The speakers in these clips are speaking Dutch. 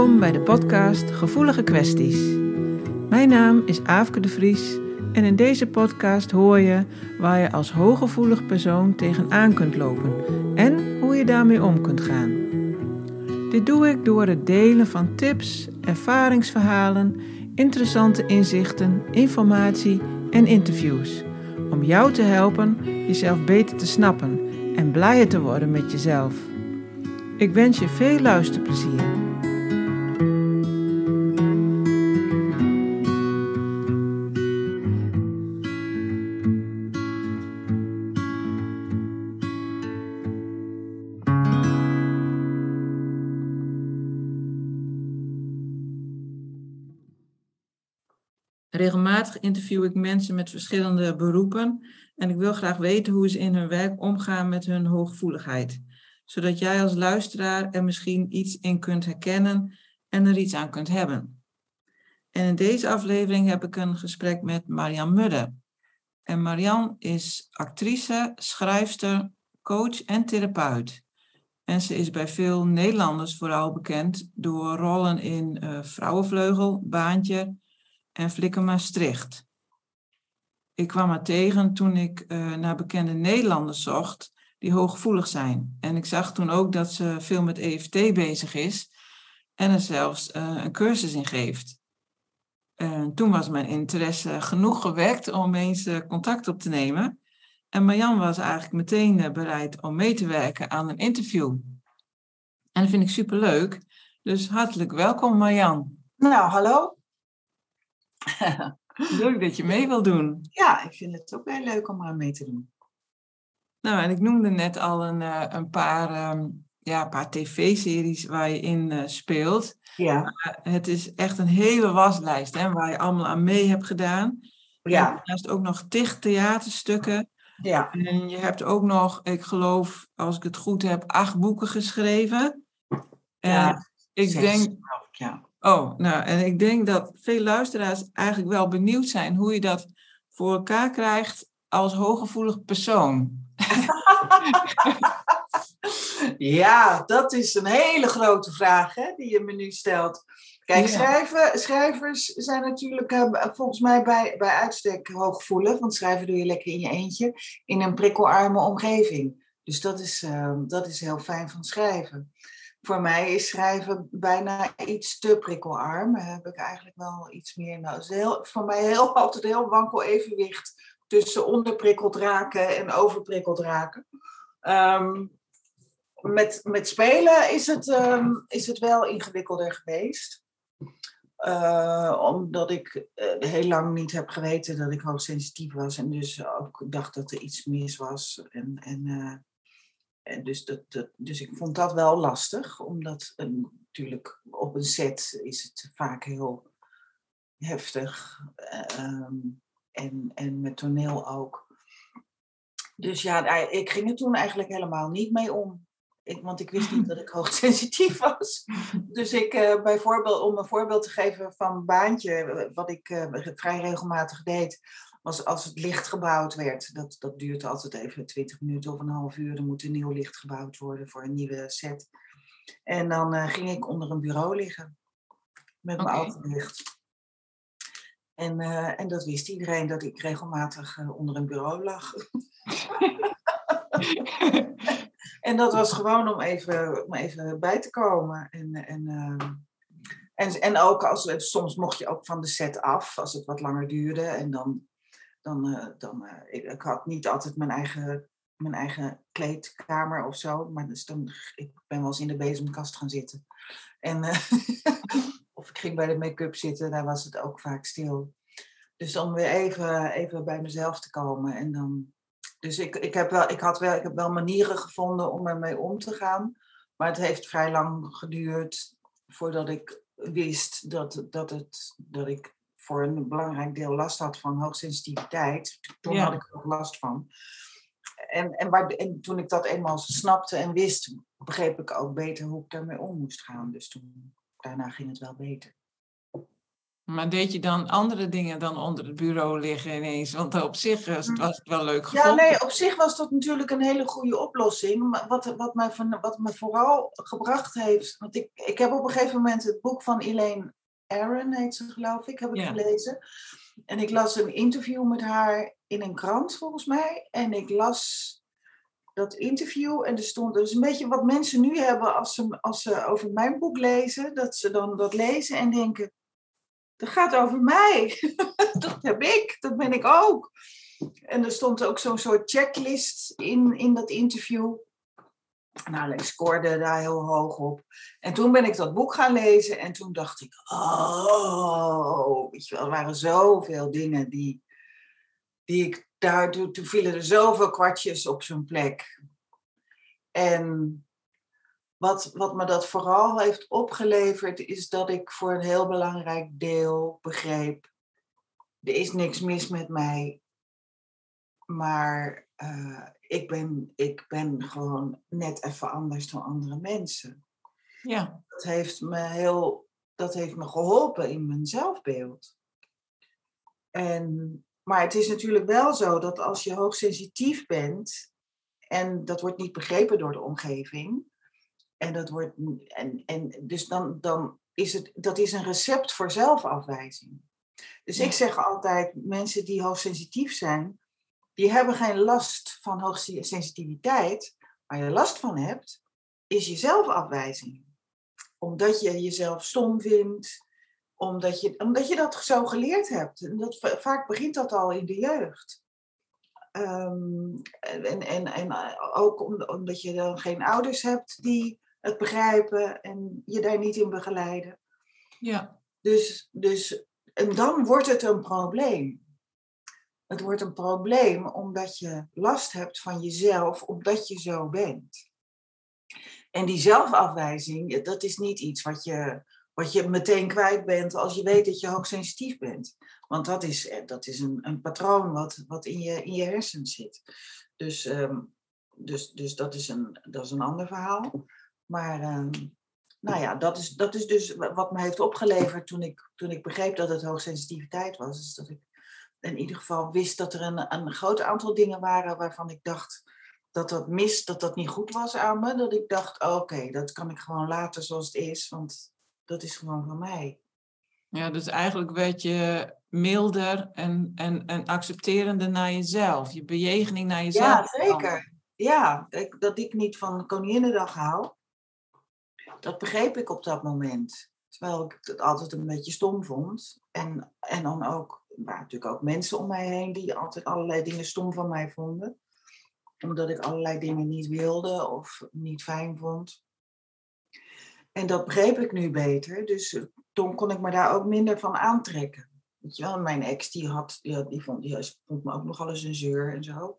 Welkom bij de podcast Gevoelige Kwesties. Mijn naam is Aafke de Vries en in deze podcast hoor je waar je als hooggevoelig persoon tegenaan kunt lopen en hoe je daarmee om kunt gaan. Dit doe ik door het delen van tips, ervaringsverhalen, interessante inzichten, informatie en interviews. Om jou te helpen jezelf beter te snappen en blijer te worden met jezelf. Ik wens je veel luisterplezier. Regelmatig interview ik mensen met verschillende beroepen en ik wil graag weten hoe ze in hun werk omgaan met hun hooggevoeligheid, zodat jij als luisteraar er misschien iets in kunt herkennen en er iets aan kunt hebben. En in deze aflevering heb ik een gesprek met Marian Mudder. En Marian is actrice, schrijfster, coach en therapeut. En ze is bij veel Nederlanders vooral bekend door rollen in Vrouwenvleugel, Baantjer en Flikken Maastricht. Ik kwam haar tegen toen ik naar bekende Nederlanders zocht die hooggevoelig zijn. En ik zag toen ook dat ze veel met EFT bezig is en er zelfs een cursus in geeft. Toen was mijn interesse genoeg gewekt om eens contact op te nemen. En Marian was eigenlijk meteen bereid om mee te werken aan een interview. En dat vind ik superleuk. Dus hartelijk welkom, Marian. Nou, hallo. Leuk dat je mee wil doen. Ja, ik vind het ook heel leuk om aan mee te doen. Nou, en ik noemde net al een paar tv-series waar je in speelt. Ja. Het is echt een hele waslijst, hè, waar je allemaal aan mee hebt gedaan. Ja. Daarnaast ook nog 10 theaterstukken. Ja. En je hebt ook nog, ik geloof, als ik het goed heb, 8 boeken geschreven. En ja, ik 6, denk... Ja. Oh, nou, en ik denk dat veel luisteraars eigenlijk wel benieuwd zijn hoe je dat voor elkaar krijgt als hooggevoelig persoon. Ja, dat is een hele grote vraag, hè, die je me nu stelt. Kijk, ja. Schrijvers zijn natuurlijk volgens mij bij uitstek hooggevoelig, want schrijven doe je lekker in je eentje in een prikkelarme omgeving. Dus dat is heel fijn van schrijven. Voor mij is schrijven bijna iets te prikkelarm. Heb ik eigenlijk wel iets meer. Nou, voor mij altijd heel wankel evenwicht tussen onderprikkeld raken en overprikkeld raken. Met spelen is het wel ingewikkelder geweest. Omdat ik heel lang niet heb geweten dat ik hoogsensitief was. En dus ook dacht dat er iets mis was. Dus ik vond dat wel lastig, omdat natuurlijk op een set is het vaak heel heftig en met toneel ook. Dus ja, ik ging er toen eigenlijk helemaal niet mee om, want ik wist niet dat ik hoogsensitief was. Dus ik bijvoorbeeld, om een voorbeeld te geven van een baantje, wat ik vrij regelmatig deed, was als het licht gebouwd werd, dat duurt altijd even 20 minuten of een half uur, dan moet een nieuw licht gebouwd worden voor een nieuwe set. En dan ging ik onder een bureau liggen met mijn oude licht. En dat wist iedereen, dat ik regelmatig onder een bureau lag. En dat was gewoon om even bij te komen. En ook, soms mocht je ook van de set af, als het wat langer duurde. En ik had niet altijd mijn eigen kleedkamer of zo. Maar dus ik ben wel eens in de bezemkast gaan zitten. Of ik ging bij de make-up zitten, daar was het ook vaak stil. Dus dan weer even bij mezelf te komen. En dan, dus ik heb wel manieren gevonden om ermee om te gaan. Maar het heeft vrij lang geduurd voordat ik wist dat ik voor een belangrijk deel last had van hoogsensitiviteit. Toen had ik er ook last van. En toen ik dat eenmaal snapte en wist, begreep ik ook beter hoe ik daarmee om moest gaan. Dus daarna ging het wel beter. Maar deed je dan andere dingen dan onder het bureau liggen ineens? Want op zich was het wel leuk gevonden. Ja, nee, op zich was dat natuurlijk een hele goede oplossing. Maar wat me vooral gebracht heeft... Want ik heb op een gegeven moment het boek van Elaine Aaron, heet ze geloof ik, heb ik gelezen. En ik las een interview met haar in een krant volgens mij. En ik las dat interview en er stond dus een beetje wat mensen nu hebben als ze over mijn boek lezen. Dat ze dan dat lezen en denken... Dat gaat over mij. Dat heb ik. Dat ben ik ook. En er stond ook zo'n soort checklist in dat interview. Nou, ik scoorde daar heel hoog op. En toen ben ik dat boek gaan lezen. En toen dacht ik, oh, weet je wel, er waren zoveel dingen die ik daar doe. Toen vielen er zoveel kwartjes op zo'n plek. En... Wat me dat vooral heeft opgeleverd is dat ik voor een heel belangrijk deel begreep. Er is niks mis met mij. Maar ik ben gewoon net even anders dan andere mensen. Ja. Dat heeft me geholpen in mijn zelfbeeld. Maar het is natuurlijk wel zo dat als je hoogsensitief bent... en dat wordt niet begrepen door de omgeving... En dus dan is het, dat is een recept voor zelfafwijzing. Dus ik zeg altijd, mensen die hoogsensitief zijn, die hebben geen last van hoogsensitiviteit. Waar je last van hebt, is je zelfafwijzing. Omdat je jezelf stom vindt, omdat je dat zo geleerd hebt. En vaak begint dat al in de jeugd. En ook omdat je dan geen ouders hebt die het begrijpen en je daar niet in begeleiden. Ja. Dus en dan wordt het een probleem. Het wordt een probleem omdat je last hebt van jezelf, omdat je zo bent. En die zelfafwijzing, dat is niet iets wat je meteen kwijt bent als je weet dat je hoogsensitief bent. Want dat is een patroon wat in je hersen zit. Dus dat is een ander verhaal. Maar nou ja, dat is dus wat me heeft opgeleverd toen ik begreep dat het hoogsensitiviteit was. Is dat ik in ieder geval wist dat er een groot aantal dingen waren waarvan ik dacht dat niet goed was aan me. Dat ik dacht, oké, dat kan ik gewoon laten zoals het is, want dat is gewoon van mij. Ja, dus eigenlijk werd je milder en accepterender naar jezelf. Je bejegening naar jezelf. Ja, zeker. Ja, dat ik niet van Koninginnedag hou. Dat begreep ik op dat moment. Terwijl ik het altijd een beetje stom vond. En dan ook, er waren natuurlijk ook mensen om mij heen die altijd allerlei dingen stom van mij vonden. Omdat ik allerlei dingen niet wilde of niet fijn vond. En dat begreep ik nu beter. Dus toen kon ik me daar ook minder van aantrekken. Weet je wel, mijn ex die vond me ook nogal eens een zeur en zo.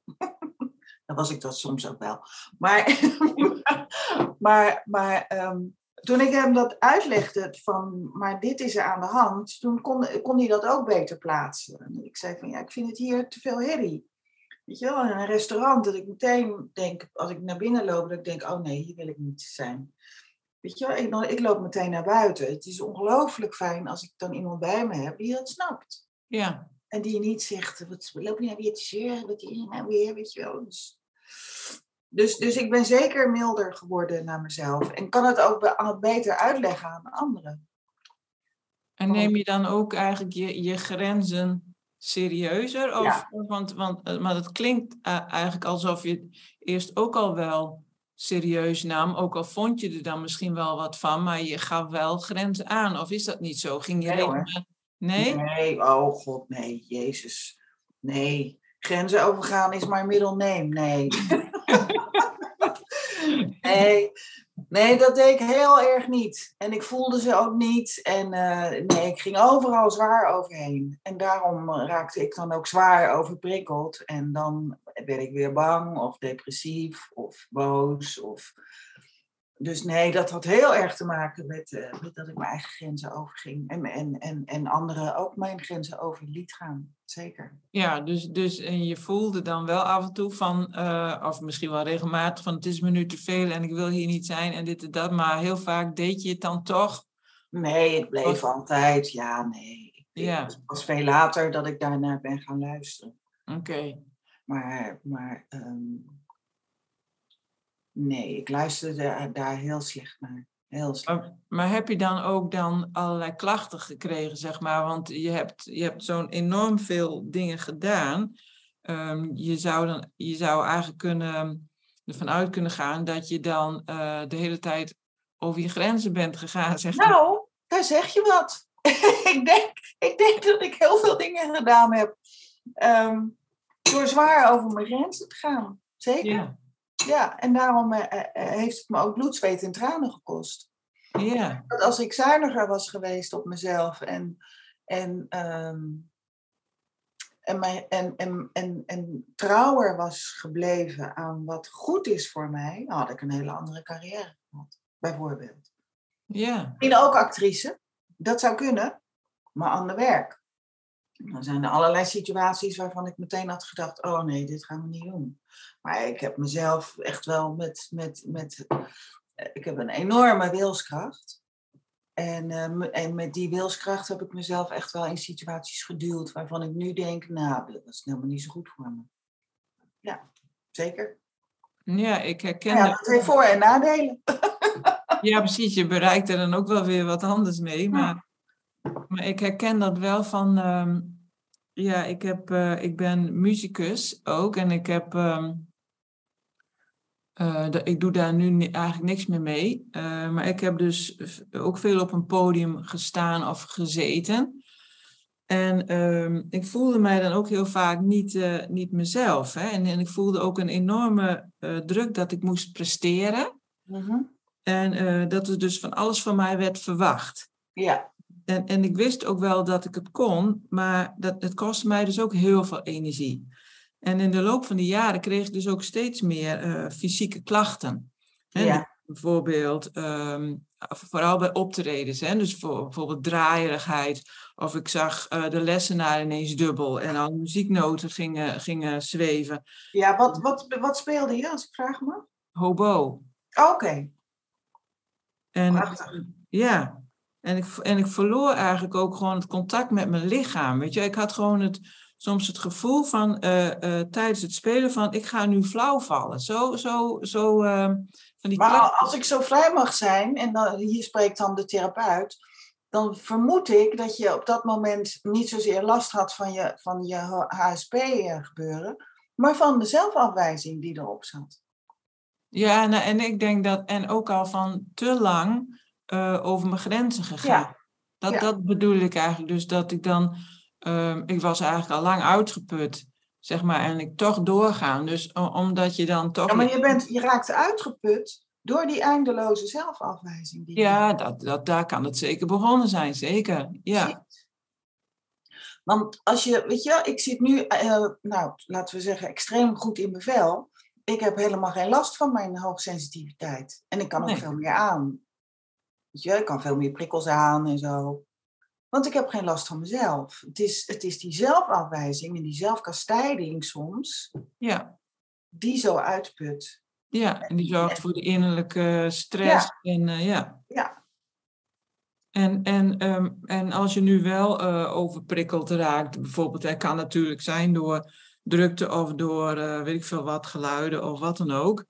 Dan was ik dat soms ook wel. Maar toen ik hem dat uitlegde van, maar dit is er aan de hand, toen kon hij dat ook beter plaatsen. En ik zei van, ja, ik vind het hier te veel herrie. Weet je wel, in een restaurant dat ik meteen denk, als ik naar binnen loop, dat ik denk, oh nee, hier wil ik niet zijn. Weet je, ik loop meteen naar buiten. Het is ongelooflijk fijn als ik dan iemand bij me heb die dat snapt. Ja. En die niet zegt, wat loop je nou weer te zeuren? Wat doe je nou weer? Weet je wel. Dus ik ben zeker milder geworden naar mezelf. En kan het ook beter uitleggen aan anderen. En neem je dan ook eigenlijk je grenzen serieuzer? Of, ja. Maar dat klinkt eigenlijk alsof je het eerst ook al wel... serieus nam, ook al vond je er dan misschien wel wat van, maar je gaf wel grenzen aan, of is dat niet zo? Ging je helemaal... Nee? Nee, oh god, nee, Jezus. Nee, grenzen overgaan is maar middelneem, nee. nee, dat deed ik heel erg niet. En ik voelde ze ook niet. En nee, ik ging overal zwaar overheen. En daarom raakte ik dan ook zwaar overprikkeld. En dan... ben ik weer bang of depressief of boos. Dus nee, dat had heel erg te maken met dat ik mijn eigen grenzen overging. En anderen ook mijn grenzen over liet gaan, zeker. Ja, dus en je voelde dan wel af en toe van, of misschien wel regelmatig van... het is me nu te veel en ik wil hier niet zijn en dit en dat. Maar heel vaak deed je het dan toch? Nee, ik bleef altijd, ja, nee. Ja. Het was veel later dat ik daarnaar ben gaan luisteren. Oké. Okay. Maar nee, ik luisterde daar heel slecht naar. Heel slecht. Maar heb je dan ook allerlei klachten gekregen, zeg maar? Want je hebt zo'n enorm veel dingen gedaan. Je zou eigenlijk ervan uit kunnen gaan dat je dan de hele tijd over je grenzen bent gegaan. Zeg maar. Nou, daar zeg je wat. Ik denk dat ik heel veel dingen gedaan heb. Door zwaar over mijn grenzen te gaan. Zeker. Ja. Ja, en daarom heeft het me ook bloed, zweet en tranen gekost. Ja. Want als ik zuiniger was geweest op mezelf en trouwer was gebleven aan wat goed is voor mij, dan had ik een hele andere carrière gehad, bijvoorbeeld. Ja. Misschien ook actrice, dat zou kunnen, maar ander werk. Dan zijn er allerlei situaties waarvan ik meteen had gedacht, oh nee, dit gaan we niet doen. Maar ik heb mezelf echt wel ik heb een enorme wilskracht. En met die wilskracht heb ik mezelf echt wel in situaties geduwd waarvan ik nu denk, nou, dat is helemaal niet zo goed voor me. Ja, zeker. Ja, ik herken dat. Ja, dat heeft voor- en nadelen. Ja, precies. Je bereikt er dan ook wel weer wat anders mee, maar... Maar ik herken dat wel van, ik ben muzikus ook en ik heb, ik doe daar nu eigenlijk niks meer mee. Maar ik heb dus ook veel op een podium gestaan of gezeten. En ik voelde mij dan ook heel vaak niet mezelf. Hè? En ik voelde ook een enorme druk dat ik moest presteren. Mm-hmm. En dat er dus van alles van mij werd verwacht. Ja. En ik wist ook wel dat ik het kon, maar het kostte mij dus ook heel veel energie. En in de loop van de jaren kreeg ik dus ook steeds meer fysieke klachten. Hè? Ja. Bijvoorbeeld, vooral bij optredens, hè? Dus bijvoorbeeld draaierigheid. Of ik zag de lessenaar ineens dubbel en al muzieknoten gingen zweven. Ja, wat speelde je, als ik vraag me? Hobo. Oh, oké. Prachtig. Ja. En ik verloor eigenlijk ook gewoon het contact met mijn lichaam. Weet je, ik had gewoon soms het gevoel van tijdens het spelen van ik ga nu flauw vallen. Van die maar als ik zo vrij mag zijn, en dan, hier spreekt dan de therapeut, dan vermoed ik dat je op dat moment niet zozeer last had van je HSP gebeuren, maar van de zelfafwijzing die erop zat. Ja, nou, en ik denk dat, en ook al van te lang... over mijn grenzen gegaan. Ja. Dat bedoel ik eigenlijk. Dus dat ik dan... ik was eigenlijk al lang uitgeput. Zeg maar. En ik toch doorgaan. Dus omdat je dan toch... Ja, maar je raakt uitgeput... door die eindeloze zelfafwijzing. Daar kan het zeker begonnen zijn. Zeker. Ja. Precies. Want als je... Weet je, ik zit nu... laten we zeggen... extreem goed in mijn vel. Ik heb helemaal geen last van mijn hoogsensitiviteit. En ik kan ook veel meer aan... Ja, ik kan veel meer prikkels aan en zo. Want ik heb geen last van mezelf. Het is die zelfafwijzing en die zelfkastijding soms... Ja. Die zo uitput. Ja, en die zorgt voor de innerlijke stress. Ja. Ja. En als je nu wel overprikkeld raakt... Bijvoorbeeld, dat kan natuurlijk zijn door drukte of door weet ik veel wat, geluiden of wat dan ook.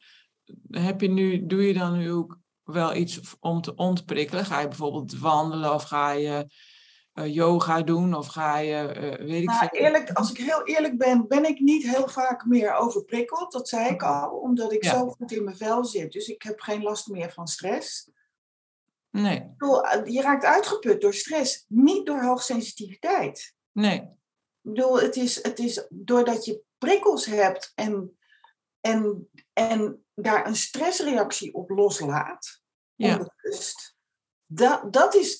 Doe je dan nu ook... wel iets om te ontprikkelen? Ga je bijvoorbeeld wandelen of ga je yoga doen of ga je weet ik veel? Eerlijk, als ik heel eerlijk ben, ben ik niet heel vaak meer overprikkeld. Dat zei ik al, omdat ik zo goed in mijn vel zit. Dus ik heb geen last meer van stress. Nee. Ik bedoel, je raakt uitgeput door stress, niet door hoogsensitiviteit. Nee. Ik bedoel, het is doordat je prikkels hebt en daar een stressreactie op loslaat, onbewust,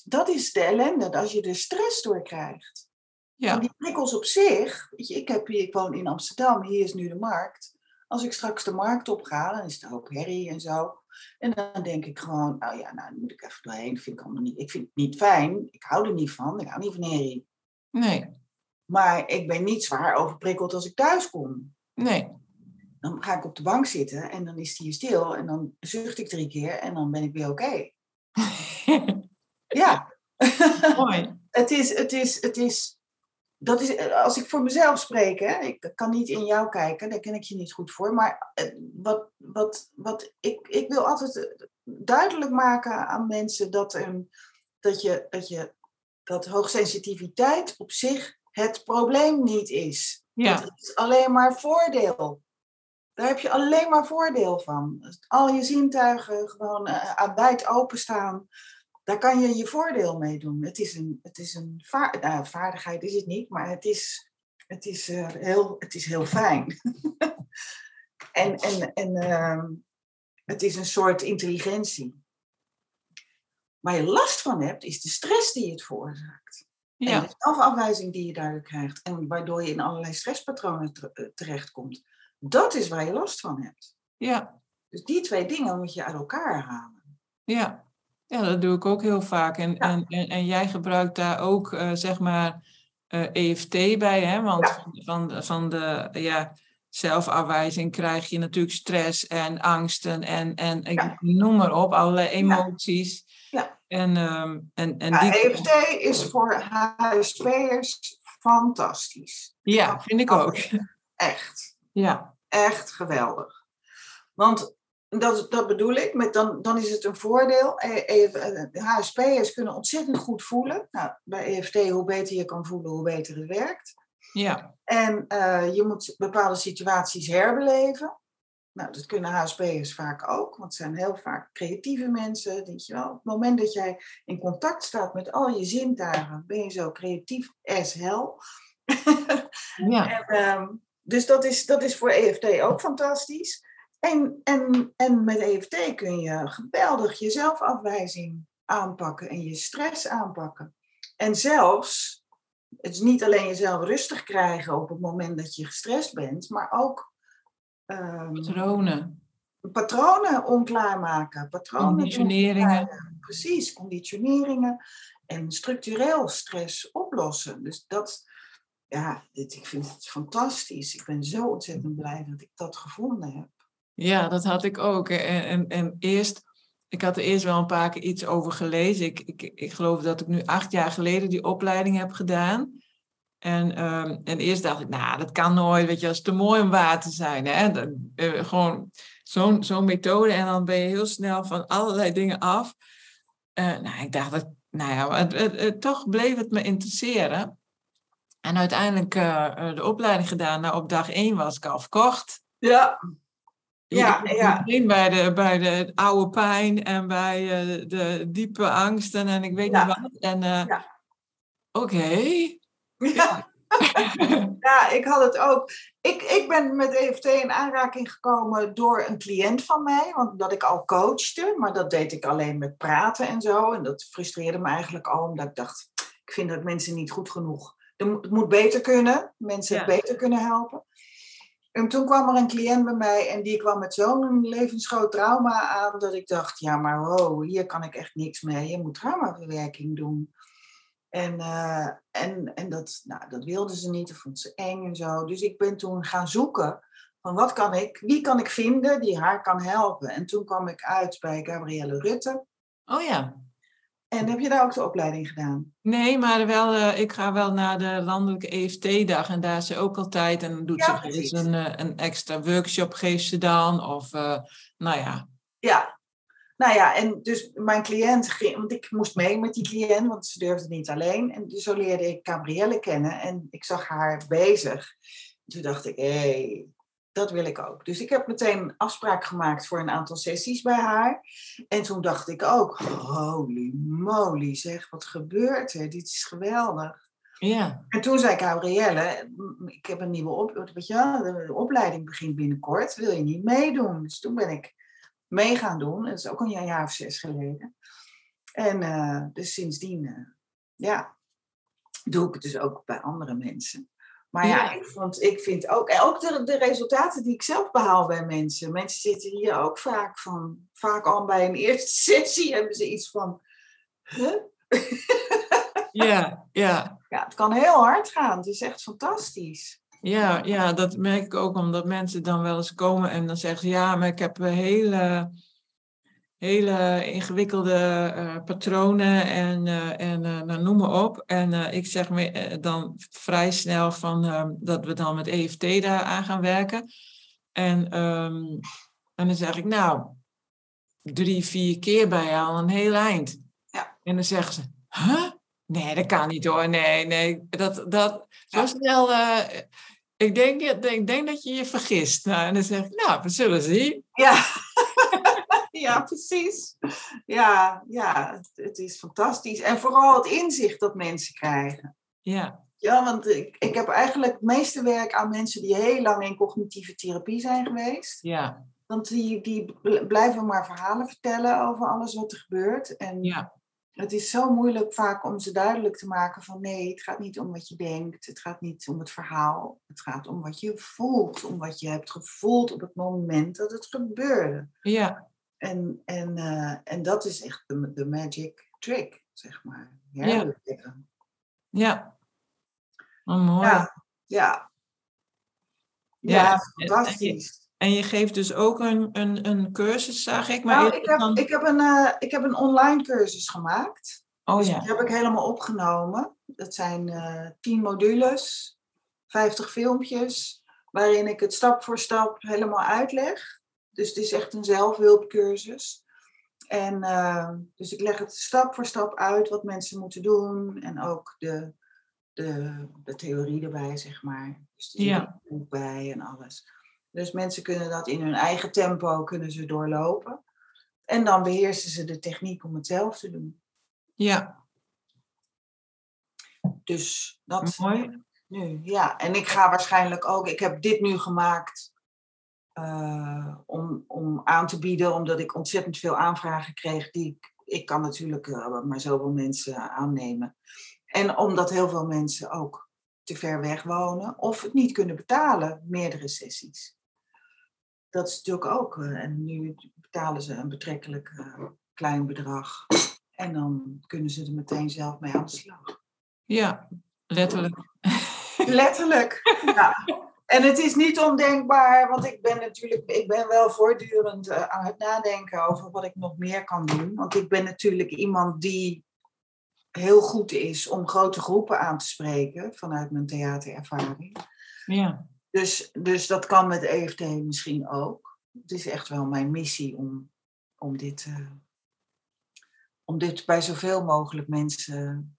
dat is de ellende, als je er stress door krijgt. Ja. En die prikkels op zich, weet je, ik woon in Amsterdam, hier is nu de markt. Als ik straks de markt op ga, dan is er ook herrie en zo. En dan denk ik gewoon, nu moet ik even doorheen, ik vind het niet fijn, ik hou er niet van, ik hou niet van herrie. Nee. Maar ik ben niet zwaar overprikkeld als ik thuis kom. Nee. Dan ga ik op de bank zitten en dan is het hier stil. En dan zucht ik 3 keer en dan ben ik weer oké. Ja. Mooi. Dat is, als ik voor mezelf spreek, hè, ik kan niet in jou kijken, daar ken ik je niet goed voor. Maar ik wil altijd duidelijk maken aan mensen dat hoogsensitiviteit op zich het probleem niet is. Ja. Dat is alleen maar voordeel. Daar heb je alleen maar voordeel van. Al je zintuigen gewoon aan wijd openstaan. Daar kan je je voordeel mee doen. Vaardigheid is het niet, maar het is heel fijn. en het is een soort intelligentie. Waar je last van hebt, is de stress die het veroorzaakt. Ja. En de zelfafwijzing die je daardoor krijgt. En waardoor je in allerlei stresspatronen terechtkomt. Dat is waar je last van hebt. Ja. Dus die twee dingen moet je uit elkaar halen. Ja. Ja, dat doe ik ook heel vaak. En jij gebruikt daar ook, EFT bij, hè? Want van de zelfafwijzing krijg je natuurlijk stress en angsten en noem maar op, allerlei emoties. Ja. EFT is voor HSP'ers fantastisch. Ja, vind ik ook. Echt. Ja. Echt geweldig. Want... Dat bedoel ik, met dan is het een voordeel. HSP'ers kunnen ontzettend goed voelen. Nou, bij EFT, hoe beter je kan voelen, hoe beter het werkt. Ja. En je moet bepaalde situaties herbeleven. Nou, dat kunnen HSP'ers vaak ook, want het zijn heel vaak creatieve mensen. Denk je wel. Op het moment dat jij in contact staat met al je zintuigen, ben je zo creatief as hell. Ja. Dus dat is voor EFT ook fantastisch. En met EFT kun je geweldig je zelfafwijzing aanpakken en je stress aanpakken. En zelfs, het is niet alleen jezelf rustig krijgen op het moment dat je gestrest bent, maar ook patronen onklaarmaken. Conditioneringen. Precies, conditioneringen en structureel stress oplossen. Dus dat... Ja, ik vind het fantastisch. Ik ben zo ontzettend blij dat ik dat gevonden heb. Ja, dat had ik ook. En eerst, ik had er eerst wel een paar keer iets over gelezen. Ik geloof dat ik nu 8 jaar geleden die opleiding heb gedaan. En eerst dacht ik, nou, dat kan nooit, weet je, dat is te mooi om waar te zijn. Hè? Gewoon zo'n methode en dan ben je heel snel van allerlei dingen af. Ik dacht, toch bleef het me interesseren. En uiteindelijk de opleiding gedaan. Nou, op dag 1 was ik al verkocht. Ja. Ja. Bij de oude pijn en bij de diepe angsten en ik weet niet wat. Oké. Ja. Ja, ik had het ook. Ik ben met EFT in aanraking gekomen door een cliënt van mij. Want dat ik al coachte, maar dat deed ik alleen met praten en zo. En dat frustreerde me eigenlijk al, omdat ik dacht, ik vind dat mensen niet goed genoeg. Het moet beter kunnen, mensen beter kunnen helpen. En toen kwam er een cliënt bij mij en die kwam met zo'n levensgroot trauma aan... dat ik dacht, ja maar wow, hier kan ik echt niks mee. Je moet traumaverwerking doen. En dat wilden ze niet, dat vond ze eng en zo. Dus ik ben toen gaan zoeken van wie kan ik vinden die haar kan helpen. En toen kwam ik uit bij Gabrielle Rutte. Oh ja. En heb je daar ook de opleiding gedaan? Nee, maar wel, ik ga wel naar de landelijke EFT-dag. En daar is ze ook altijd. En doet ze precies een extra workshop, geeft ze dan. Of, Ja. Nou ja, en dus mijn cliënt ging... Want ik moest mee met die cliënt, want ze durfde niet alleen. En dus zo leerde ik Gabrielle kennen. En ik zag haar bezig. Toen dacht ik, hé... Dat wil ik ook. Dus ik heb meteen een afspraak gemaakt voor een aantal sessies bij haar. En toen dacht ik ook, holy moly zeg, wat gebeurt er? Dit is geweldig. Ja. En toen zei ik, Gabrielle, ik heb een nieuwe de opleiding begint binnenkort. Wil je niet meedoen? Dus toen ben ik mee gaan doen. Dat is ook een jaar of 6 geleden. En dus sindsdien, doe ik het dus ook bij andere mensen. Maar ik vind ook de resultaten die ik zelf behaal bij mensen. Mensen zitten hier ook vaak van... Vaak al bij een eerste sessie hebben ze iets van... Huh? Ja. Ja, het kan heel hard gaan. Het is echt fantastisch. Ja, dat merk ik ook. Omdat mensen dan wel eens komen en dan zeggen ze... Ja, maar ik heb hele... hele ingewikkelde patronen en noem maar op. En ik zeg dan vrij snel van dat we dan met EFT daar aan gaan werken. En dan zeg ik, nou, 3-4 keer ben je al een heel eind. Ja. En dan zeggen ze, huh? Nee, dat kan niet hoor. Nee. Dat zo ja. Snel... Ik denk dat je je vergist. Nou, en dan zeg ik, nou, we zullen zien. Ja, ja precies. Ja, het is fantastisch. En vooral het inzicht dat mensen krijgen. Ja. Ja, want ik heb eigenlijk het meeste werk aan mensen die heel lang in cognitieve therapie zijn geweest. Ja. Want die blijven maar verhalen vertellen over alles wat er gebeurt. En ja. Het is zo moeilijk vaak om ze duidelijk te maken van nee, het gaat niet om wat je denkt, het gaat niet om het verhaal, het gaat om wat je voelt, om wat je hebt gevoeld op het moment dat het gebeurde. Ja. En dat is echt de magic trick, zeg maar. Ja. Ja. Oh, mooi. Ja, fantastisch. En je geeft dus ook een cursus, zag ik. Maar nou, ik heb een online cursus gemaakt. Oh, dus ja. Die heb ik helemaal opgenomen. Dat zijn 10 modules, 50 filmpjes, waarin ik het stap voor stap helemaal uitleg. Dus het is echt een zelfhulpcursus. En dus ik leg het stap voor stap uit wat mensen moeten doen. En ook de theorie erbij, zeg maar. Dus de boek bij en alles. Dus mensen kunnen dat in hun eigen tempo doorlopen. En dan beheersen ze de techniek om het zelf te doen. Ja. Dus dat is mooi. Nu, ja, en ik ga waarschijnlijk ook... Ik heb dit nu gemaakt om aan te bieden... omdat ik ontzettend veel aanvragen kreeg. Ik kan natuurlijk maar zoveel mensen aannemen. En omdat heel veel mensen ook te ver weg wonen... of het niet kunnen betalen, meerdere sessies. Dat is natuurlijk ook. En nu betalen ze een betrekkelijk klein bedrag. En dan kunnen ze er meteen zelf mee aan de slag. Ja, letterlijk. Letterlijk, ja. En het is niet ondenkbaar, want ik ben wel voortdurend aan het nadenken over wat ik nog meer kan doen. Want ik ben natuurlijk iemand die heel goed is om grote groepen aan te spreken vanuit mijn theaterervaring. Ja. Dus dat kan met EFT misschien ook. Het is echt wel mijn missie om dit bij zoveel mogelijk mensen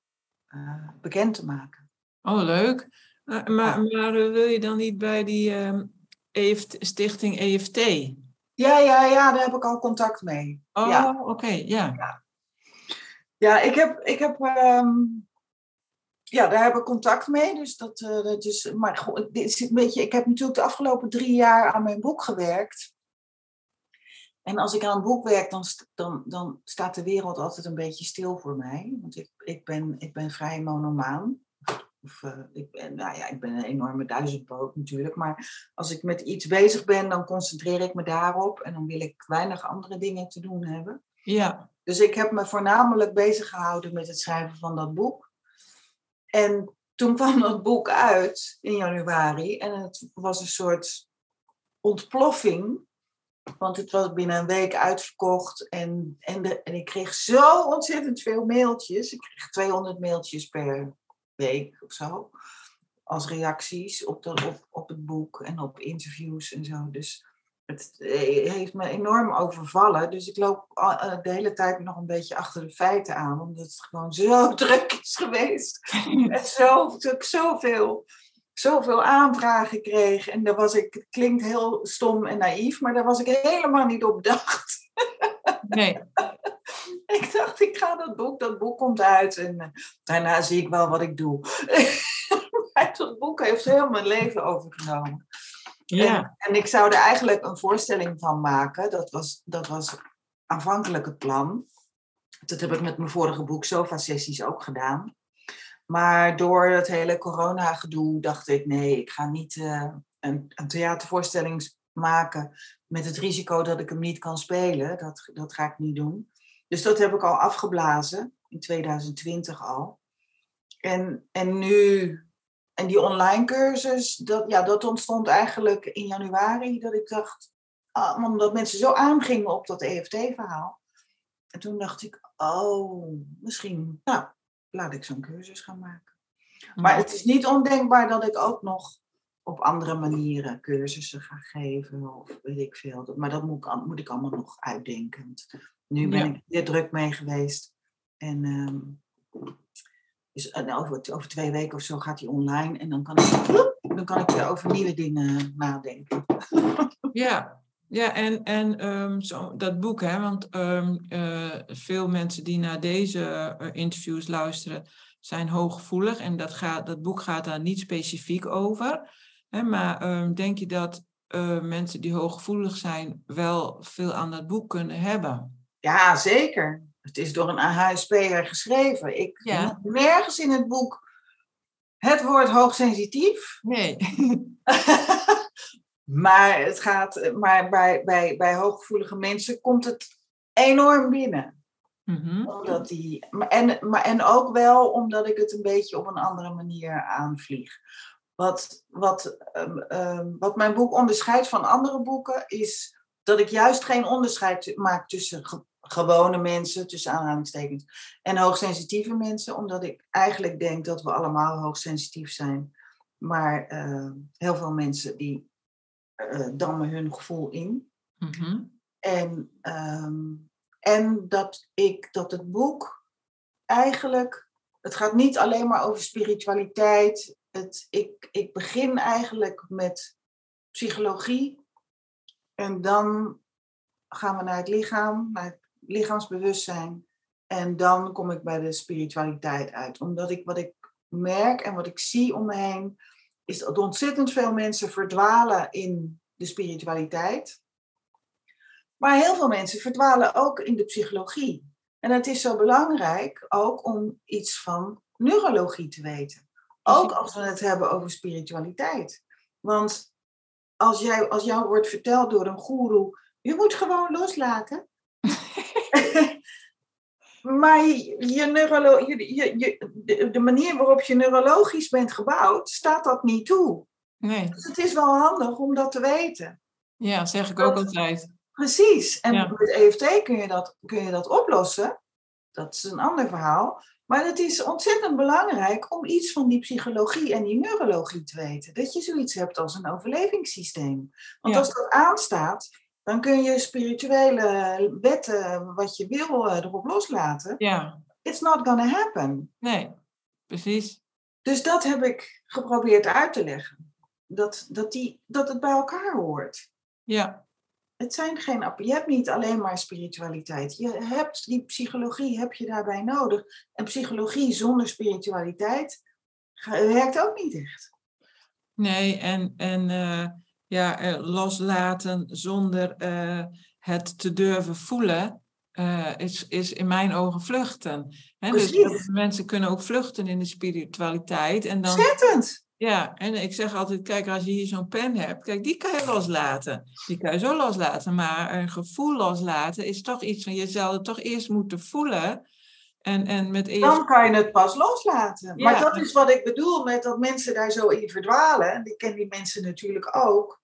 bekend te maken. Oh, leuk. Maar wil je dan niet bij die stichting EFT? Ja, daar heb ik al contact mee. Oh, ja. Oké, ja. Ja, daar heb ik contact mee. Dus dat is, maar goed, dit is een beetje, ik heb natuurlijk de afgelopen 3 jaar aan mijn boek gewerkt. En als ik aan een boek werk, dan staat de wereld altijd een beetje stil voor mij. Want ik ben vrij monomaan. Ik ben een enorme duizendpoot natuurlijk. Maar als ik met iets bezig ben, dan concentreer ik me daarop. En dan wil ik weinig andere dingen te doen hebben. Ja. Dus ik heb me voornamelijk bezig gehouden met het schrijven van dat boek. En toen kwam dat boek uit in januari. En het was een soort ontploffing. Want het was binnen een week uitverkocht. En ik kreeg zo ontzettend veel mailtjes. Ik kreeg 200 mailtjes per week of zo. Als reacties op het boek en op interviews en zo. Dus... Het heeft me enorm overvallen, dus ik loop de hele tijd nog een beetje achter de feiten aan, omdat het gewoon zo druk is geweest. En zoveel aanvragen kreeg. En daar was ik, het klinkt heel stom en naïef, maar daar was ik helemaal niet op bedacht. Nee. Ik dacht, ik ga dat boek komt uit en daarna zie ik wel wat ik doe. Maar dat boek heeft heel mijn leven overgenomen. Ja. En ik zou er eigenlijk een voorstelling van maken. Dat was aanvankelijk het plan. Dat heb ik met mijn vorige boek Sofa-sessies ook gedaan. Maar door het hele corona-gedoe dacht ik... nee, ik ga niet een theatervoorstelling maken... met het risico dat ik hem niet kan spelen. Dat ga ik niet doen. Dus dat heb ik al afgeblazen. In 2020 al. En nu... En die online cursus, dat ontstond eigenlijk in januari. Dat ik dacht, omdat mensen zo aangingen op dat EFT-verhaal. En toen dacht ik, oh, misschien, nou, laat ik zo'n cursus gaan maken. Maar het is niet ondenkbaar dat ik ook nog op andere manieren cursussen ga geven of weet ik veel. Maar dat moet ik allemaal nog uitdenken. Nu ben ik weer druk mee geweest. En over 2 weken of zo gaat hij online. En dan kan ik weer over nieuwe dingen nadenken. Ja. Ja, en dat boek, hè, want veel mensen die naar deze interviews luisteren zijn hooggevoelig en dat boek gaat daar niet specifiek over. Hè, maar denk je dat mensen die hooggevoelig zijn wel veel aan dat boek kunnen hebben? Ja, zeker. Het is door een HSP'er geschreven. Ik heb nergens in het boek het woord hoogsensitief. Nee. Maar bij hooggevoelige mensen komt het enorm binnen. Mm-hmm. En ook wel omdat ik het een beetje op een andere manier aanvlieg. Wat mijn boek onderscheidt van andere boeken is dat ik juist geen onderscheid maak tussen gewone mensen, tussen aanhalingstekens, en hoogsensitieve mensen. Omdat ik eigenlijk denk dat we allemaal hoogsensitief zijn. Maar heel veel mensen die dammen hun gevoel in. Mm-hmm. En dat het boek eigenlijk, het gaat niet alleen maar over spiritualiteit. Ik begin eigenlijk met psychologie en dan gaan we naar het lichaam, naar het lichaamsbewustzijn en dan kom ik bij de spiritualiteit uit. Omdat wat ik merk en wat ik zie om me heen is dat ontzettend veel mensen verdwalen in de spiritualiteit. Maar heel veel mensen verdwalen ook in de psychologie. En het is zo belangrijk ook om iets van neurologie te weten. Ook als we het hebben over spiritualiteit. Want als jou wordt verteld door een goeroe, je moet gewoon loslaten. Maar de manier waarop je neurologisch bent gebouwd, staat dat niet toe. Nee. Dus het is wel handig om dat te weten. Ja, zeg ik ook altijd. Precies. En met EFT kun je dat oplossen. Dat is een ander verhaal. Maar het is ontzettend belangrijk om iets van die psychologie en die neurologie te weten. Dat je zoiets hebt als een overlevingssysteem. Want als dat aanstaat, dan kun je spirituele wetten, wat je wil, erop loslaten. Ja. It's not gonna happen. Nee, precies. Dus dat heb ik geprobeerd uit te leggen. Dat het bij elkaar hoort. Ja. Het zijn je hebt niet alleen maar spiritualiteit. Je hebt die psychologie heb je daarbij nodig. En psychologie zonder spiritualiteit werkt ook niet echt. Nee, loslaten zonder het te durven voelen is in mijn ogen vluchten. Hè? Dus mensen kunnen ook vluchten in de spiritualiteit. En dan, ja, en ik zeg altijd, kijk, als je hier zo'n pen hebt, kijk, die kan je loslaten. Die kan je zo loslaten, maar een gevoel loslaten is toch iets van, je zal het toch eerst moeten voelen. En met eerst... Dan kan je het pas loslaten. Ja. Maar dat is wat ik bedoel met dat mensen daar zo in verdwalen. En ik ken die mensen natuurlijk ook.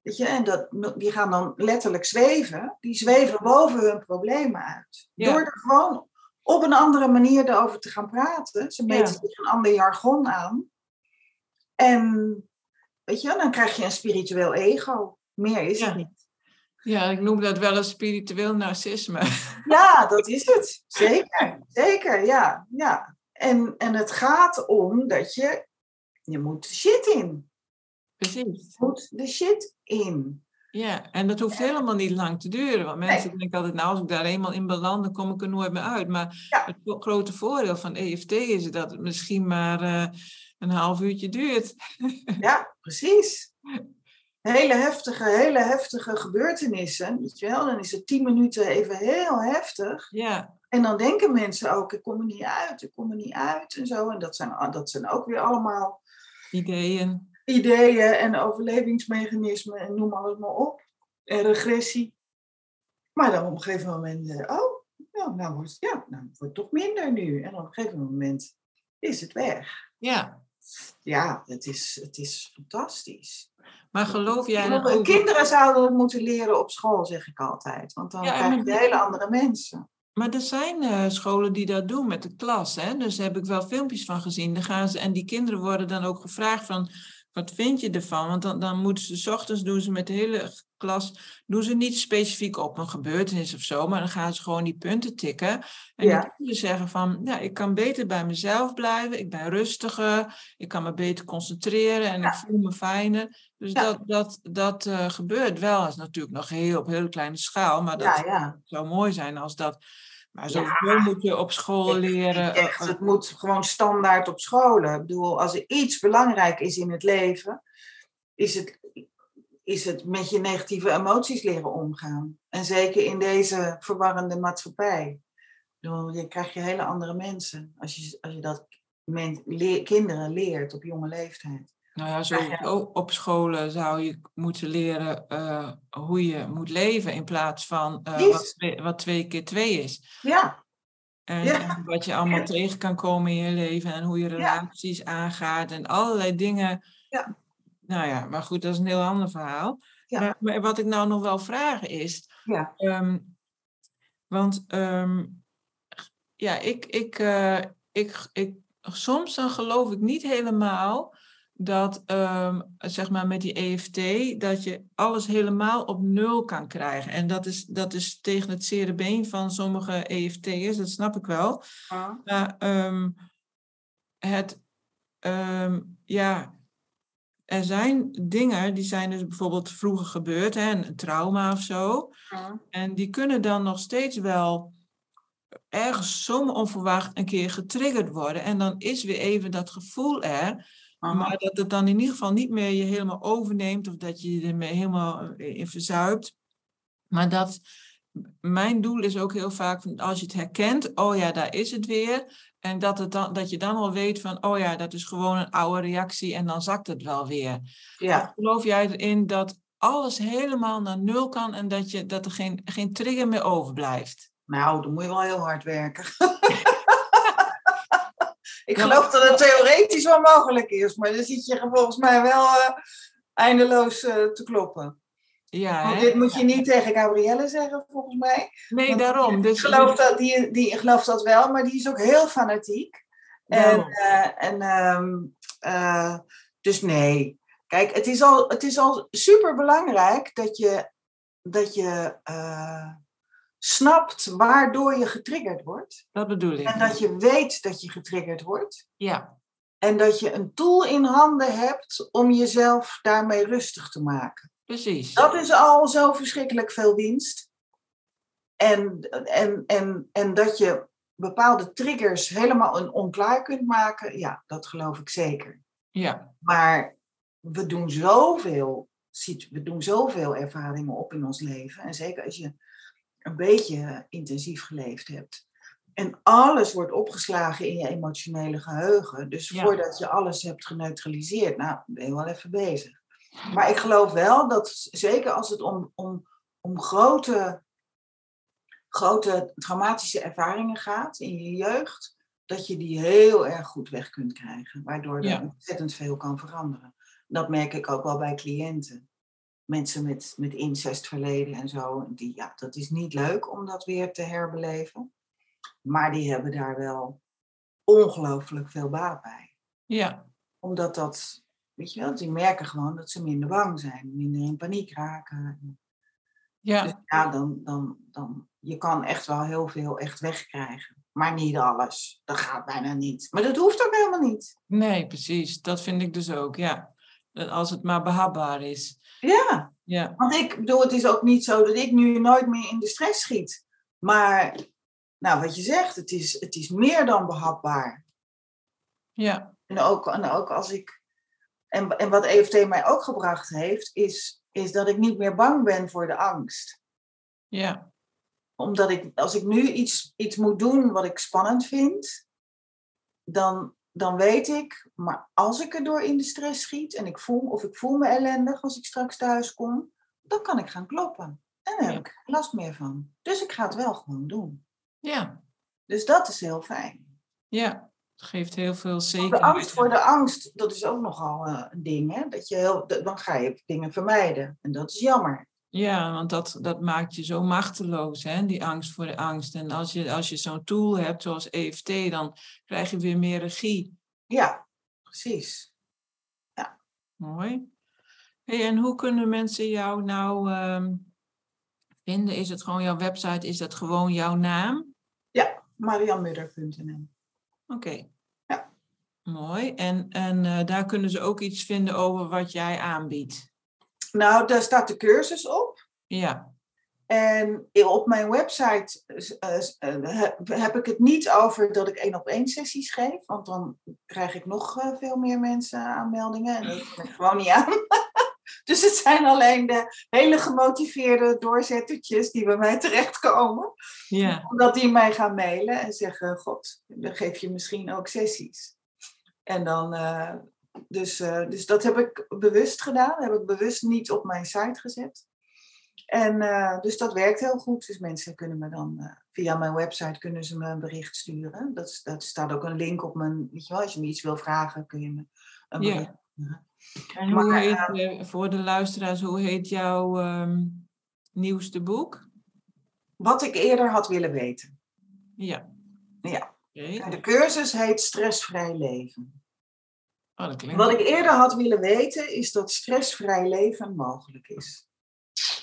Weet je, en die gaan dan letterlijk zweven. Die zweven boven hun problemen uit. Ja. Door er gewoon op een andere manier erover te gaan praten. Ze meten zich een ander jargon aan. En weet je, dan krijg je een spiritueel ego. Meer is het niet. Ja, ik noem dat wel eens spiritueel narcisme. Ja, dat is het. Zeker, zeker, ja. En het gaat om dat je moet de shit in. Precies. Je moet de shit in. Ja, en dat hoeft helemaal niet lang te duren. Want mensen denken altijd, nou, als ik daar eenmaal in beland, dan kom ik er nooit meer uit. Maar het grote voordeel van EFT is dat het misschien maar een half uurtje duurt. Ja, precies. Hele heftige gebeurtenissen, weet je wel. Dan is het 10 minuten even heel heftig. Ja. En dan denken mensen ook, ik kom er niet uit en zo. En dat zijn ook weer allemaal... Ideeën en overlevingsmechanismen en noem alles maar op. En regressie. Maar dan op een gegeven moment, nou wordt het toch minder nu. En op een gegeven moment is het weg. Ja. Ja, het is fantastisch. Maar geloof jij dan ook... Kinderen zouden het moeten leren op school, zeg ik altijd. Want dan krijg je hele andere mensen. Maar er zijn scholen die dat doen met de klas. Hè? Dus daar heb ik wel filmpjes van gezien. Dan gaan ze, en die kinderen worden dan ook gevraagd van, wat vind je ervan? Want dan moeten ze, 's ochtends doen ze met de hele klas, doen ze niet specifiek op een gebeurtenis of zo, maar dan gaan ze gewoon die punten tikken. En ja, die kinderen zeggen van, ja, ik kan beter bij mezelf blijven, ik ben rustiger, ik kan me beter concentreren en ik voel me fijner. Dus dat gebeurt wel eens natuurlijk nog heel op heel kleine schaal, maar dat zou mooi zijn als dat... Maar sowieso moet je op school leren. Echt, het moet gewoon standaard op scholen. Ik bedoel, als er iets belangrijk is in het leven, is het met je negatieve emoties leren omgaan. En zeker in deze verwarrende maatschappij. Ik bedoel, je krijgt je hele andere mensen als je dat kinderen leert op jonge leeftijd. Nou ja, sowieso op scholen zou je moeten leren hoe je moet leven in plaats van wat 2 keer 2 is. Ja. En wat je allemaal tegen kan komen in je leven en hoe je relaties aangaat en allerlei dingen. Ja. Nou ja, maar goed, dat is een heel ander verhaal. Ja. Maar wat ik nou nog wel vraag is, ik soms dan geloof ik niet helemaal dat, zeg maar met die EFT, dat je alles helemaal op 0 kan krijgen. En dat is tegen het zere been van sommige EFT'ers, dat snap ik wel. Ah. Maar er zijn dingen, die zijn dus bijvoorbeeld vroeger gebeurd, hè, een trauma of zo. Ah. En die kunnen dan nog steeds wel ergens zomaar onverwacht een keer getriggerd worden. En dan is weer even dat gevoel er. Maar dat het dan in ieder geval niet meer je helemaal overneemt of dat je er helemaal in verzuipt. Maar dat, mijn doel is ook heel vaak, van, als je het herkent, oh ja, daar is het weer. En dat je dan al weet van, oh ja, dat is gewoon een oude reactie en dan zakt het wel weer. Ja. Geloof jij erin dat alles helemaal naar 0 kan en dat er geen trigger meer overblijft? Nou, dan moet je wel heel hard werken. Ik geloof dat het theoretisch wel mogelijk is, maar dan zit je volgens mij wel eindeloos te kloppen. Ja, want dit moet je niet tegen Gabrielle zeggen, volgens mij. Nee, want daarom. Dus die gelooft dat wel, maar die is ook heel fanatiek. Daarom. Dus nee. Kijk, het is al superbelangrijk dat je snapt waardoor je getriggerd wordt. Dat bedoel ik. En dat je weet dat je getriggerd wordt. Ja. En dat je een tool in handen hebt om jezelf daarmee rustig te maken. Precies. Dat is al zo verschrikkelijk veel winst. En dat je bepaalde triggers helemaal onklaar kunt maken, ja, dat geloof ik zeker. Ja. Maar we doen zoveel ervaringen op in ons leven. En zeker als je een beetje intensief geleefd hebt. En alles wordt opgeslagen in je emotionele geheugen. Dus voordat je alles hebt geneutraliseerd, nou, ben je wel even bezig. Maar ik geloof wel dat, zeker als het om grote traumatische ervaringen gaat in je jeugd, dat je die heel erg goed weg kunt krijgen. Waardoor er ontzettend veel kan veranderen. Dat merk ik ook wel bij cliënten. Mensen met incestverleden en zo, die, ja, dat is niet leuk om dat weer te herbeleven. Maar die hebben daar wel ongelooflijk veel baat bij. Ja. Omdat dat, weet je wel, die merken gewoon dat ze minder bang zijn, minder in paniek raken. Ja. Dus ja, dan je kan echt wel heel veel echt wegkrijgen. Maar niet alles. Dat gaat bijna niet. Maar dat hoeft ook helemaal niet. Nee, precies. Dat vind ik dus ook, ja. Als het maar behapbaar is. Ja, want ik bedoel, het is ook niet zo dat ik nu nooit meer in de stress schiet. Maar, nou, wat je zegt, het is meer dan behapbaar. Ja. En ook als ik... En wat EFT mij ook gebracht heeft, is dat ik niet meer bang ben voor de angst. Ja. Omdat als ik nu iets moet doen wat ik spannend vind, dan weet ik, maar als ik erdoor in de stress schiet en ik voel me ellendig als ik straks thuis kom, dan kan ik gaan kloppen. En daar heb ik last meer van. Dus ik ga het wel gewoon doen. Ja. Dus dat is heel fijn. Ja, het geeft heel veel zekerheid. De angst voor de angst, dat is ook nogal een ding, hè? Dat dan ga je dingen vermijden. En dat is jammer. Ja, want dat maakt je zo machteloos, hè? Die angst voor de angst. En als je zo'n tool hebt zoals EFT, dan krijg je weer meer regie. Ja, precies. Ja. Mooi. Hey, en hoe kunnen mensen jou nou vinden? Is het gewoon jouw website? Is dat gewoon jouw naam? Ja, marianmudder.nl. Oké. Ja. Mooi. En daar kunnen ze ook iets vinden over wat jij aanbiedt? Nou, daar staat de cursus op. Ja. En op mijn website heb ik het niet over dat ik 1-op-1 sessies geef. Want dan krijg ik nog veel meer mensen aanmeldingen. En dat kom ik gewoon niet aan. Dus het zijn alleen de hele gemotiveerde doorzettertjes die bij mij terechtkomen. Ja. Omdat die mij gaan mailen en zeggen, god, dan geef je misschien ook sessies. En dan... Dus dat heb ik bewust gedaan. Dat heb ik bewust niet op mijn site gezet. En dus dat werkt heel goed. Dus mensen kunnen me dan via mijn website kunnen ze me een bericht sturen. Dat staat ook een link op mijn... Weet je wel, als je me iets wil vragen, kun je me een bericht sturen. En hoe heet, voor de luisteraars, hoe heet jouw nieuwste boek? Wat ik eerder had willen weten. Ja. Ja. Okay. En de cursus heet Stressvrij leven. Oh, wat ik eerder had willen weten is dat stressvrij leven mogelijk is.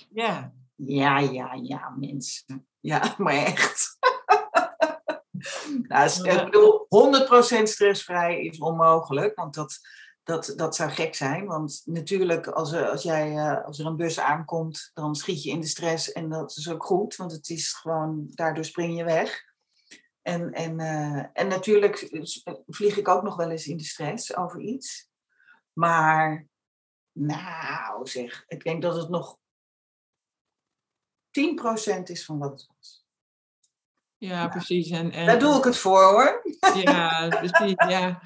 Ja. Ja, mensen. Ja, maar echt. Nou, ik bedoel, 100% stressvrij is onmogelijk. Want dat zou gek zijn. Want natuurlijk, als er een bus aankomt, dan schiet je in de stress. En dat is ook goed, want het is gewoon, daardoor spring je weg. En natuurlijk vlieg ik ook nog wel eens in de stress over iets. Maar, nou zeg, ik denk dat het nog 10% is van wat het was. Ja, nou, precies. En daar doe ik het voor, hoor. Ja, precies, ja.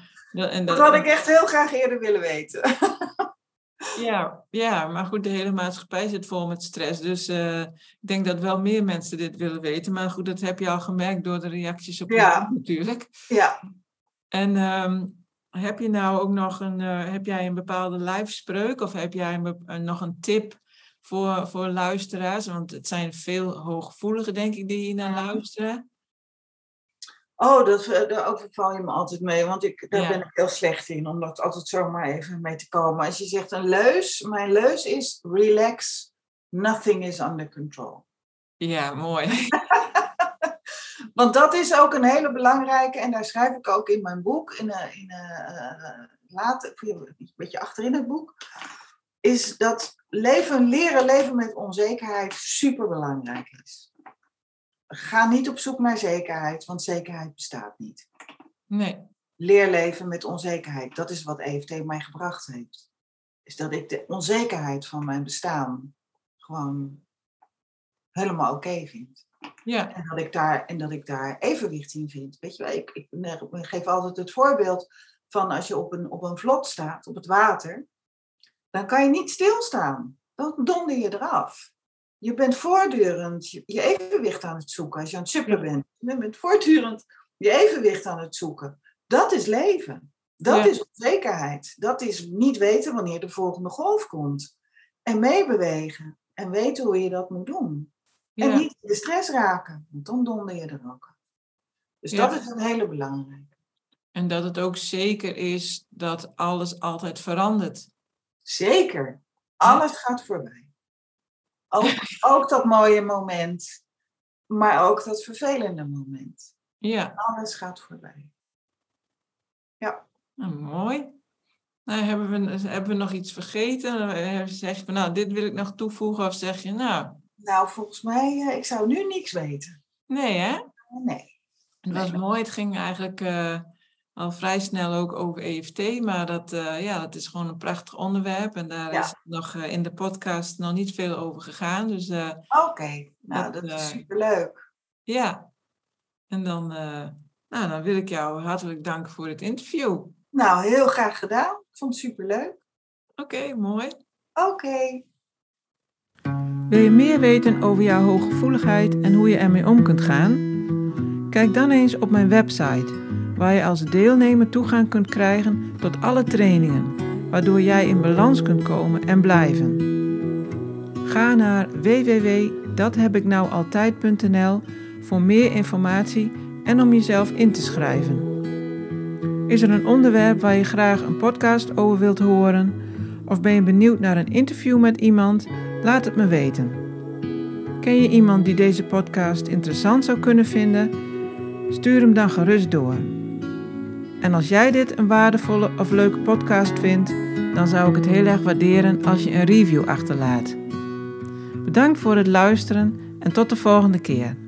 Dat had ik echt heel graag eerder willen weten. Ja, maar goed, de hele maatschappij zit vol met stress. Dus ik denk dat wel meer mensen dit willen weten. Maar goed, dat heb je al gemerkt door de reacties op jou natuurlijk. Ja. En heb je nou ook nog heb jij een bepaalde lijfspreuk? Of heb jij nog een tip voor luisteraars? Want het zijn veel hooggevoeligen, denk ik, die hier naar luisteren. Oh, daar overval je me altijd mee, want daar ben ik heel slecht in, om dat altijd zomaar even mee te komen. Als je zegt een leus, mijn leus is relax, nothing is under control. Ja, mooi. Want dat is ook een hele belangrijke, en daar schrijf ik ook in mijn boek, later, een beetje achterin het boek, is dat leren leven met onzekerheid superbelangrijk is. Ga niet op zoek naar zekerheid, want zekerheid bestaat niet. Nee. Leer leven met onzekerheid. Dat is wat EFT mij gebracht heeft. Is dat ik de onzekerheid van mijn bestaan gewoon helemaal oké vind. Ja. En dat ik daar evenwicht in vind. Weet je wel, ik geef altijd het voorbeeld van als je op een vlot staat, op het water. Dan kan je niet stilstaan. Dan donder je eraf. Je bent voortdurend je evenwicht aan het zoeken. Als je aan het suppen bent. Je bent voortdurend je evenwicht aan het zoeken. Dat is leven. Dat is onzekerheid. Dat is niet weten wanneer de volgende golf komt. En meebewegen. En weten hoe je dat moet doen. En niet in de stress raken. Want dan donder je er ook aan. Dus dat is een hele belangrijke. En dat het ook zeker is dat alles altijd verandert. Zeker. Alles gaat voorbij. Ook dat mooie moment, maar ook dat vervelende moment. Ja. Alles gaat voorbij. Ja. Nou, mooi. Nou, hebben we nog iets vergeten? Zeg je van, nou, dit wil ik nog toevoegen, of zeg je nou... Nou, volgens mij, ik zou nu niks weten. Nee, hè? Nee. Het was mooi, het ging eigenlijk al vrij snel ook over EFT, maar dat is gewoon een prachtig onderwerp. En daar is nog in de podcast nog niet veel over gegaan. Dus, Oké, nou dat is superleuk. Ja, en dan wil ik jou hartelijk danken voor het interview. Nou, heel graag gedaan. Ik vond het superleuk. Oké, mooi. Oké. Wil je meer weten over jouw hooggevoeligheid en hoe je ermee om kunt gaan? Kijk dan eens op mijn website, waar je als deelnemer toegang kunt krijgen tot alle trainingen, waardoor jij in balans kunt komen en blijven. Ga naar www.dathebiknoualtijd.nl voor meer informatie en om jezelf in te schrijven. Is er een onderwerp waar je graag een podcast over wilt horen? Of ben je benieuwd naar een interview met iemand? Laat het me weten. Ken je iemand die deze podcast interessant zou kunnen vinden? Stuur hem dan gerust door. En als jij dit een waardevolle of leuke podcast vindt, dan zou ik het heel erg waarderen als je een review achterlaat. Bedankt voor het luisteren en tot de volgende keer.